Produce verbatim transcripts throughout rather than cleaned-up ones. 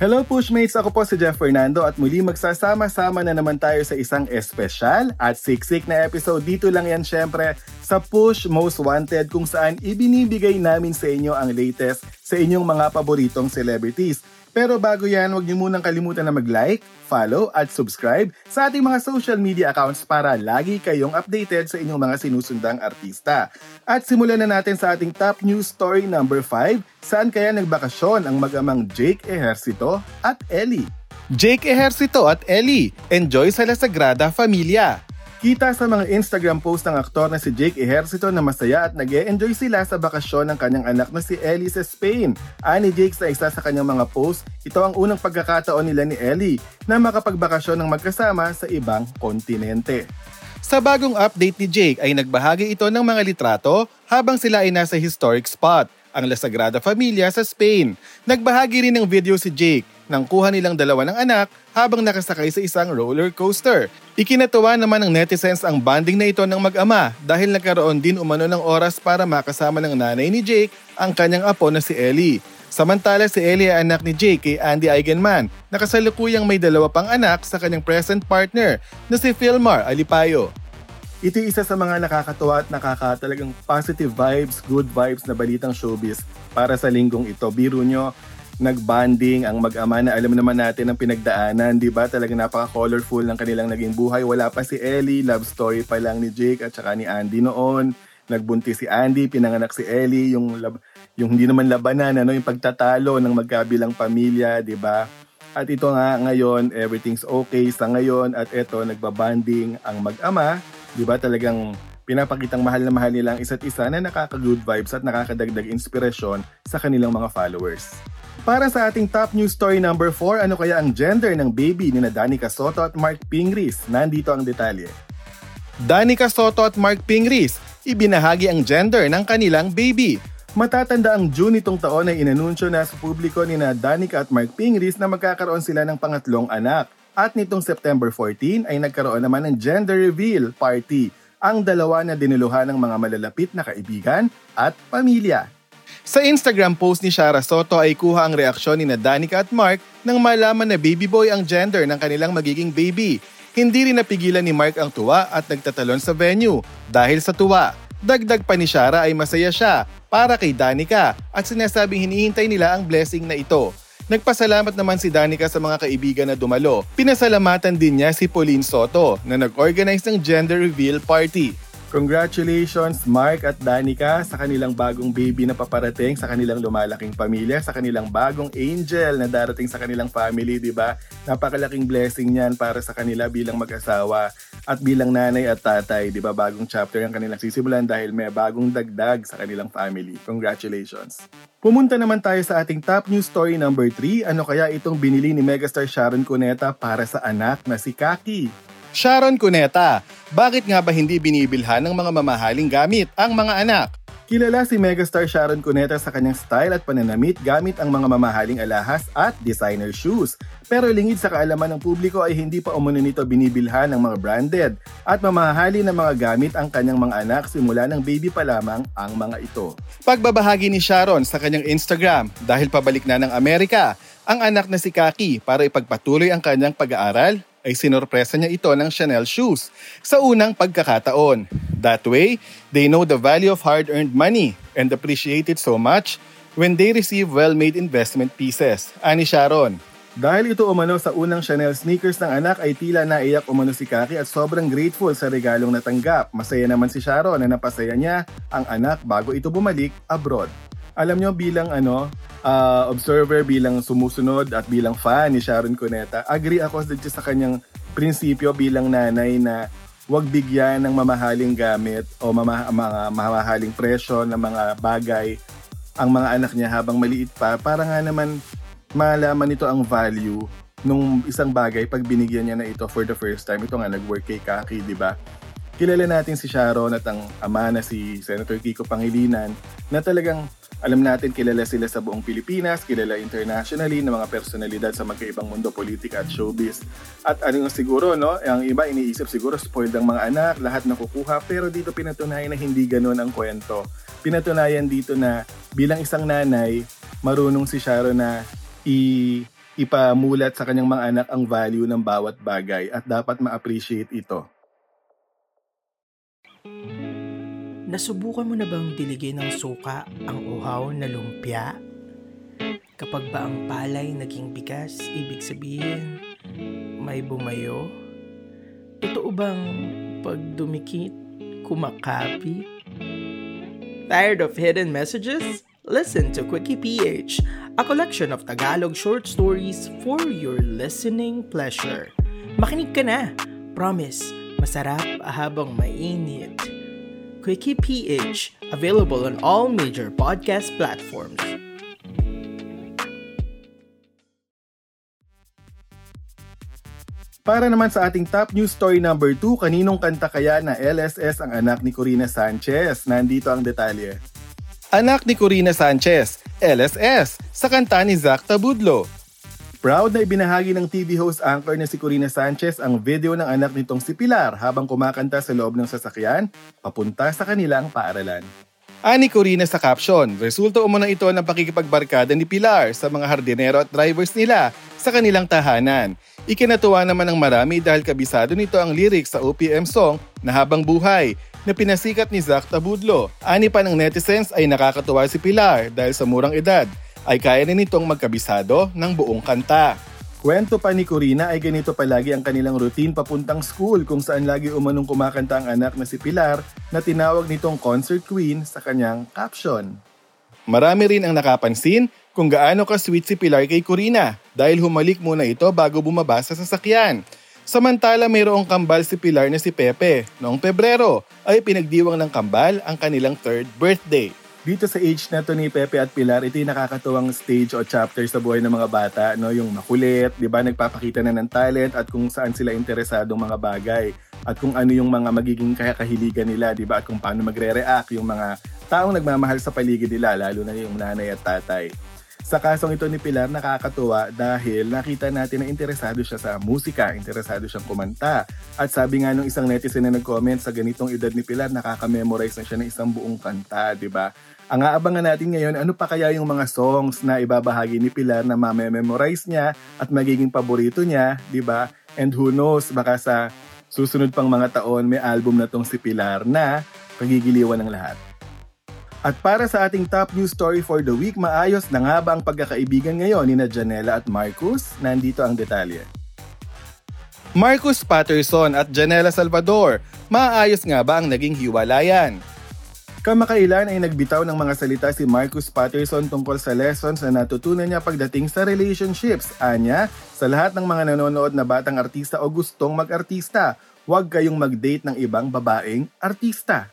Hello Pushmates! Ako po si Jeff Fernando at muli magsasama-sama na naman tayo sa isang espesyal at siksik na episode. Dito lang yan syempre sa Push Most Wanted kung saan ibinibigay namin sa inyo ang latest sa inyong mga paboritong celebrities. Pero bago yan, huwag niyo munang kalimutan na mag-like, follow at subscribe sa ating mga social media accounts para lagi kayong updated sa inyong mga sinusundang artista. At simulan na natin sa ating top news story number five, saan kaya nagbakasyon ang mag-amang Jake Ejercito at Ellie. Jake Ejercito at Ellie, enjoy sa La Sagrada Familia. Kita sa mga Instagram post ng aktor na si Jake Ejercito na masaya at nag-e-enjoy sila sa bakasyon ng kanyang anak na si Ellie sa Spain. Ani Jake sa isa sa kanyang mga post, ito ang unang pagkakataon nila ni Ellie na makapagbakasyon ng magkasama sa ibang kontinente. Sa bagong update ni Jake ay nagbahagi ito ng mga litrato habang sila ay nasa historic spot, ang La Sagrada Familia sa Spain. Nagbahagi rin ng video si Jake nang kuha nilang dalawa ng anak habang nakasakay sa isang roller coaster. Ikinatawa naman ng netizens ang bonding na ito ng mag-ama dahil nagkaroon din umano ng oras para makasama ng nanay ni Jake ang kanyang apo na si Ellie. Samantala si Ellie ay anak ni Jake kay Andy Eigenman na kasalukuyang may dalawa pang anak sa kanyang present partner na si Philmar Alipayo. Ito isa sa mga nakakatuwa at nakakatalagang positive vibes, good vibes na balitang showbiz para sa linggong ito. Biro nyo, nagbanding ang mag-ama na alam naman natin ang pinagdaanan, di ba? Talaga napaka-colorful ng kanilang naging buhay. Wala pa si Ellie, love story pa lang ni Jake at saka ni Andy noon. Nagbuntis si Andy, pinanganak si Ellie, yung lab- yung hindi naman labanan, ano, yung pagtatalo ng magkabilang pamilya, di ba? At ito nga ngayon, everything's okay sa ngayon at ito nagbabanding ang mag-ama, di ba? Talagang pinapakitang mahal na mahal nilang isa't isa na nakaka-good vibes at nakakadagdag inspirasyon sa kanilang mga followers. Para sa ating top news story number four, ano kaya ang gender ng baby ni Danica Sotto at Mark Pingris? Nandito ang detalye. Danica Sotto at Mark Pingris, ibinahagi ang gender ng kanilang baby. Matatanda ang June nitong taon ay inanunsyo na sa publiko ni na Danica at Mark Pingris na magkakaroon sila ng pangatlong anak. At nitong September fourteen ay nagkaroon naman ng gender reveal party. Ang dalawa na diniluhan ng mga malalapit na kaibigan at pamilya. Sa Instagram post ni Shara Soto ay kuha ang reaksyon ni Danica at Mark nang malaman na baby boy ang gender ng kanilang magiging baby. Hindi rin napigilan ni Mark ang tuwa at nagtatalon sa venue dahil sa tuwa. Dagdag pa ni Shara ay masaya siya para kay Danica at sinasabing hinihintay nila ang blessing na ito. Nagpasalamat naman si Danica sa mga kaibigan na dumalo. Pinasalamatan din niya si Pauline Soto na nag-organize ng gender reveal party. Congratulations Mark at Danica sa kanilang bagong baby na paparating, sa kanilang lumalaking pamilya, sa kanilang bagong angel na darating sa kanilang family, di ba? Napakalaking blessing niyan para sa kanila bilang mag-asawa at bilang nanay at tatay, di ba? Bagong chapter ang kanilang sisimulan dahil may bagong dagdag sa kanilang family. Congratulations! Pumunta naman tayo sa ating top news story number three. Ano kaya itong binili ni megastar Sharon Cuneta para sa anak na si Kakie? Sharon Cuneta, bakit nga ba hindi binibilhan ng mga mamahaling gamit ang mga anak? Kilala si megastar Sharon Cuneta sa kanyang style at pananamit gamit ang mga mamahaling alahas at designer shoes. Pero lingid sa kaalaman ng publiko ay hindi pa umano nito binibilhan ng mga branded at mamahali ng mga gamit ang kanyang mga anak simula ng baby pa lamang ang mga ito. Pagbabahagi ni Sharon sa kanyang Instagram dahil pabalik na ng Amerika, ang anak na si Kakie para ipagpatuloy ang kanyang pag-aaral, ay sinorpresa niya ito ng Chanel shoes sa unang pagkakataon. That way, they know the value of hard-earned money and appreciate it so much when they receive well-made investment pieces. Ani Sharon. Dahil ito umano sa unang Chanel sneakers ng anak ay tila naiyak umano si Kakie at sobrang grateful sa regalong natanggap. Masaya naman si Sharon na napasaya niya ang anak bago ito bumalik abroad. Alam nyo bilang ano, uh, observer, bilang sumusunod at bilang fan ni Sharon Cuneta, agree ako sa kanyang prinsipyo bilang nanay na huwag bigyan ng mamahaling gamit o mama, mga mamahaling presyo ng mga bagay ang mga anak niya habang maliit pa para nga naman malaman nito ang value nung isang bagay pag binigyan niya na ito for the first time. Ito nga nag-work kay Kakie, di ba? kilala natin si Sharon at ang ama na si Senator Kiko Pangilinan na talagang alam natin kilala sila sa buong Pilipinas, kilala internationally ng mga personalidad sa magkaibang mundo, politika at showbiz. At ano yung siguro, no? Ang iba iniisip siguro spoiled ang mga anak, lahat nakukuha, pero dito pinatunayan na hindi ganun ang kwento. Pinatunayan dito na bilang isang nanay, marunong si Sharon na i- ipamulat sa kanyang mga anak ang value ng bawat bagay at dapat ma-appreciate ito. Nasubukan mo na bang diligin ng suka ang uhaw na lumpia? Kapag ba ang palay naging bigas, ibig sabihin may bumayo? Totoo bang pag dumikit, kumakapi? Tired of hidden messages? Listen to Quickie P H, a collection of Tagalog short stories for your listening pleasure. Makinig ka na! Promise, masarap habang mainit. Quickie P H, available on all major podcast platforms. Para naman sa ating top news story number two, kaninong kanta kaya na L S S ang anak ni Corina Sanchez? Nandito ang detalye. Anak ni Corina Sanchez, L S S, sa kanta ni Zack Tabudlo. Proud na ibinahagi ng T V host anchor na si Corina Sanchez ang video ng anak nitong si Pilar habang kumakanta sa loob ng sasakyan, papunta sa kanilang paaralan. Ani Corina sa caption, resulta umuna ito ng pakikipagbarkada ni Pilar sa mga hardinero at drivers nila sa kanilang tahanan. Ikinatuwa naman ng marami dahil kabisado nito ang lyrics sa O P M song na Habang Buhay, na pinasikat ni Zack Tabudlo. Ani pa ng netizens ay nakakatuwa si Pilar dahil sa murang edad ay kaya na nitong magkabisado ng buong kanta. Kwento pa ni Corina ay ganito palagi ang kanilang routine papuntang school kung saan lagi umanong kumakanta ang anak na si Pilar na tinawag nitong concert queen sa kanyang caption. Marami rin ang nakapansin kung gaano ka-sweet si Pilar kay Corina dahil humalik muna ito bago bumaba sa sasakyan. Samantala, mayroong kambal si Pilar na si Pepe. Noong Pebrero ay pinagdiwang ng kambal ang kanilang third birthday. Dito sa age na to ni Pepe at Pilar, ito yung nakakatuwang stage o chapter sa buhay ng mga bata. No? Yung makulit, di ba? Nagpapakita na ng talent at kung saan sila interesadong mga bagay. At kung ano yung mga magiging kahiligan nila, di ba? At kung paano magre-react yung mga taong nagmamahal sa paligid nila, lalo na yung nanay at tatay. Sa kasong ito ni Pilar, nakakatuwa dahil nakita natin na interesado siya sa musika, interesado siyang kumanta. At sabi nga nung isang netizen na nag-comment, sa ganitong edad ni Pilar, nakaka-memorize na siya ng isang buong kanta, di ba? Ang aabangan natin ngayon, ano pa kaya yung mga songs na ibabahagi ni Pilar na mamememorize niya at magiging paborito niya, di ba? And who knows, baka sa susunod pang mga taon, may album na tong si Pilar na pagigiliwan ng lahat. At para sa ating top news story for the week, maayos na nga ba ang pagkakaibigan ngayon nina Janella at Marcus? Nandito ang detalye. Marcus Patterson at Janella Salvador, maayos nga ba ang naging hiwalayan? Kamakailan ay nagbitaw ng mga salita si Marcus Patterson tungkol sa lessons na natutunan niya pagdating sa relationships. Anya, sa lahat ng mga nanonood na batang artista o gustong mag-artista, huwag kayong mag-date ng ibang babaeng artista.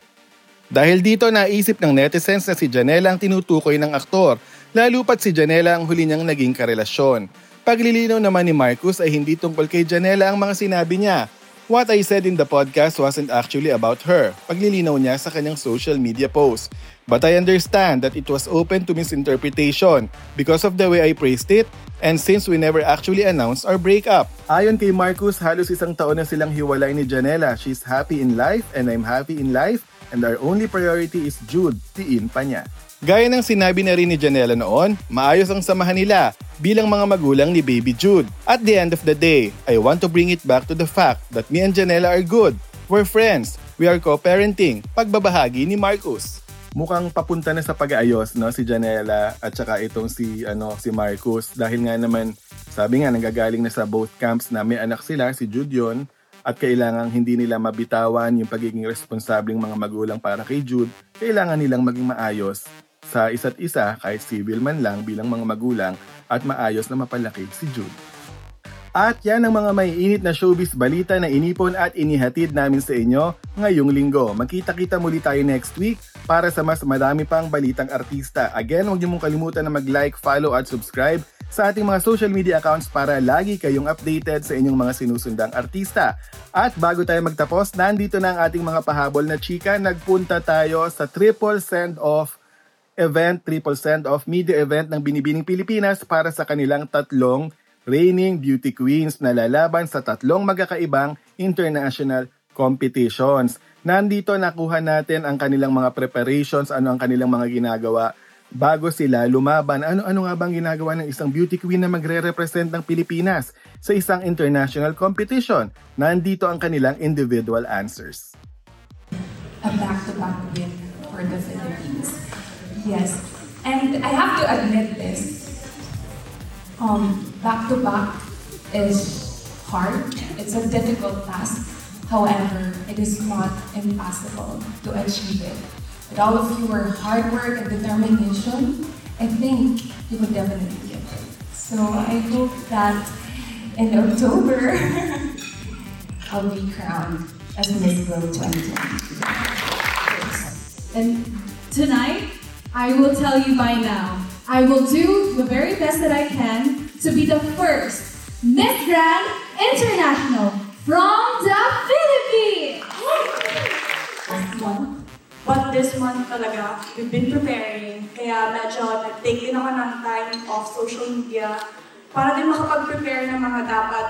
Dahil dito, naisip ng netizens na si Janella ang tinutukoy ng aktor, lalo pat si Janella ang huli niyang naging karelasyon. Paglilinaw naman ni Marcus ay hindi tungkol kay Janella ang mga sinabi niya. What I said in the podcast wasn't actually about her, paglilinaw niya sa kanyang social media post. But I understand that it was open to misinterpretation because of the way I praised it, and since we never actually announced our breakup. Ayon kay Marcus, halos isang taon na silang hiwalay ni Janella. She's happy in life and I'm happy in life. And our only priority is Jude, tiin pa niya. Gaya ng sinabi na rin ni Janella noon, maayos ang samahan nila bilang mga magulang ni Baby Jude. At the end of the day, I want to bring it back to the fact that me and Janella are good. We're friends. We are co-parenting. Pagbabahagi ni Marcus. Mukhang papunta na sa pag-aayos, no, si Janella at saka itong si, ano, si Marcus. Dahil nga naman, sabi nga, nanggagaling na sa both camps na may anak sila, si Jude yun. At kailangang hindi nila mabitawan yung pagiging responsableng mga magulang para kay Jude, kailangan nilang maging maayos sa isa't isa kahit civil man lang bilang mga magulang at maayos na mapalaki si Jude. At yan ang mga maiinit na showbiz balita na inipon at inihatid namin sa inyo ngayong linggo. Magkita-kita muli tayo next week para sa mas madami pang balitang artista. Again, huwag niyo mong kalimutan na mag-like, follow at subscribe sa ating mga social media accounts para lagi kayong updated sa inyong mga sinusundang artista. At bago tayo magtapos, nandito na ang ating mga pahabol na chika. Nagpunta tayo sa triple send-off event, triple send-off media event ng Binibining Pilipinas para sa kanilang tatlong reigning beauty queens na lalaban sa tatlong magkakaibang international competitions. Nandito nakuha natin ang kanilang mga preparations, ano ang kanilang mga ginagawa bago sila lumaban. Ano-ano nga bang ginagawa ng isang beauty queen na magre-represent ng Pilipinas sa isang international competition? Nandito ang kanilang individual answers. A back-to-back win for the Philippines. Yes. And I have to admit this. Um, back-to-back is hard. It's a difficult task. However, it is not impossible to achieve it. With all of your hard work and determination, I think you will definitely get it. So I hope that in October, I'll be crowned as Miss World twenty twenty. And tonight, I will tell you by now, I will do the very best that I can to be the first Miss Grand International from the Philippines! Last month, but this month talaga, we've been preparing. Kaya medyo nag-take din ako ng time off social media para din makapag-prepare ng mga dapat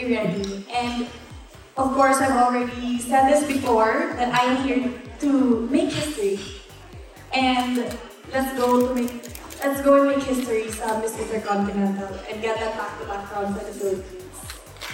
i-ready. And of course, I've already said this before that I am here to make history. And let's go to make Let's go and make history sa Miss Continental and get that back-to-back round for the Philippines.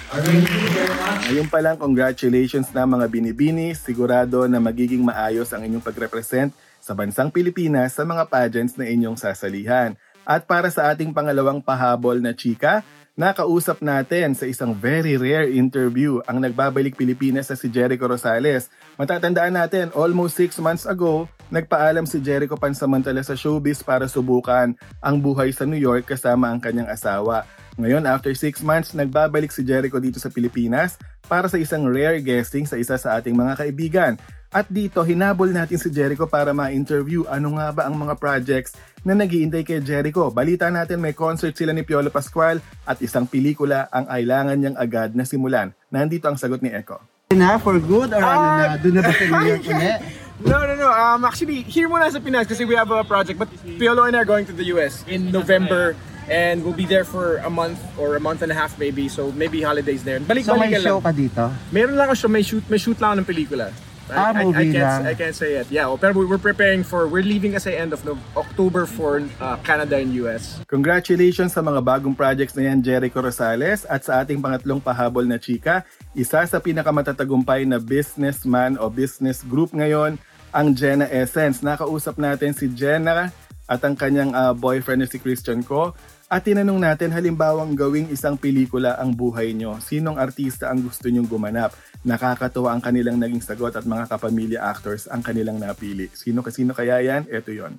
Alright, thank you very much. Ngayon pa lang, congratulations na mga binibini. Sigurado na magiging maayos ang inyong pagrepresent sa bansang Pilipinas sa mga pageants na inyong sasalihan. At para sa ating pangalawang pahabol na chika, nakausap natin sa isang very rare interview ang nagbabalik Pilipinas na si Jericho Rosales. Matatandaan natin, almost six months ago, nagpaalam si Jericho pansamantala sa showbiz para subukan ang buhay sa New York kasama ang kanyang asawa. Ngayon, after six months, nagbabalik si Jericho dito sa Pilipinas para sa isang rare guesting sa isa sa ating mga kaibigan. At dito, hinabol natin si Jericho para ma-interview ano nga ba ang mga projects na nag-iintay kay Jericho. Balita natin may concert sila ni Piolo Pascual at isang pelikula ang kailangan niyang agad na simulan. Nandito ang sagot ni Eko. Na for good or uh, ano na? Doon na ba sa New York ulit? No, no, no. Um, actually, here muna sa Pinas kasi we have a project. But Piolo and I are going to the U S in November and we'll be there for a month or a month and a half maybe. So maybe holidays there. Balik-balik so, may show lang. Ka dito? Meron lang ako show. May shoot, may shoot lang ng pelikula. I, ah, I, I, can't, I can't say it. Yeah, pero we're preparing for, we're leaving kasi end of October for uh, Canada and U S. Congratulations sa mga bagong projects na yan, Jericho Rosales. At sa ating pangatlong pahabol na chika, isa sa pinakamatatagumpay na businessman o business group ngayon, ang Jenna Essence. Nakausap natin si Jenna at ang kanyang uh, boyfriend na si Christian Ko. At tinanong natin, halimbawang gawing isang pelikula ang buhay nyo, sinong artista ang gusto nyong gumanap? Nakakatawa ang kanilang naging sagot at mga kapamilya actors ang kanilang napili. Sino, sino kaya yan? Eto yon.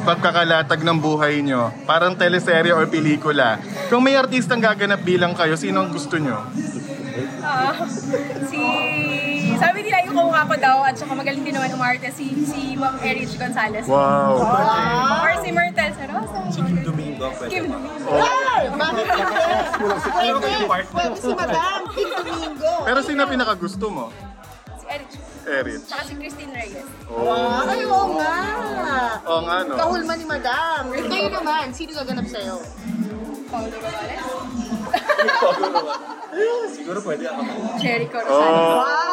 Pagkakalatag ng buhay nyo, parang teleserye o pelikula. Kung may artistang gaganap bilang kayo, sino ang gusto nyo? Uh, si... Sabi nila yung kung ako daw at saka magaling din naman umarte si, si Ma'am Erich Gonzales. Wow! wow. Or si Mertel Cerosa. Si Kim Domingo. Kim Domingo. Oh. Bakit Kim? Wait, si Madam Kim Domingo. Pero sino pinakagusto mo? Si Erich. Erich. Saka si Christine Reyes. Oh. Wow! Ay, oo nga! Oo oh, nga, no? Kahulman ni Madam. Kayo naman, sino gaganap sa'yo? Paulo Rosales. Paulo Rosales. Siguro pwede ako. Jericho Rosales. Wow!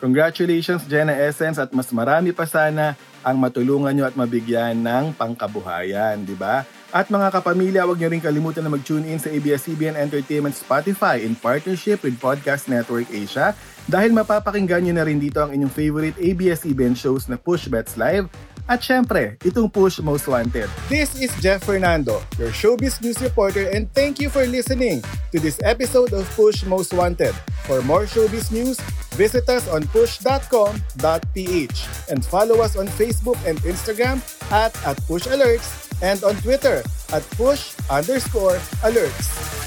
Congratulations, Jenna Essence, at mas marami pa sana ang matulungan nyo at mabigyan ng pangkabuhayan, di ba? At mga kapamilya, huwag nyo rin kalimutan na mag-tune in sa A B S C B N Entertainment Spotify in partnership with Podcast Network Asia dahil mapapakinggan nyo na rin dito ang inyong favorite A B S C B N shows na Push Bets Live at syempre, itong Push Most Wanted. This is Jeff Fernando, your showbiz news reporter, and thank you for listening to this episode of Push Most Wanted. For more showbiz news, visit us on push dot com dot p h and follow us on Facebook and Instagram at, at Push Alerts and on Twitter at push underscore alerts.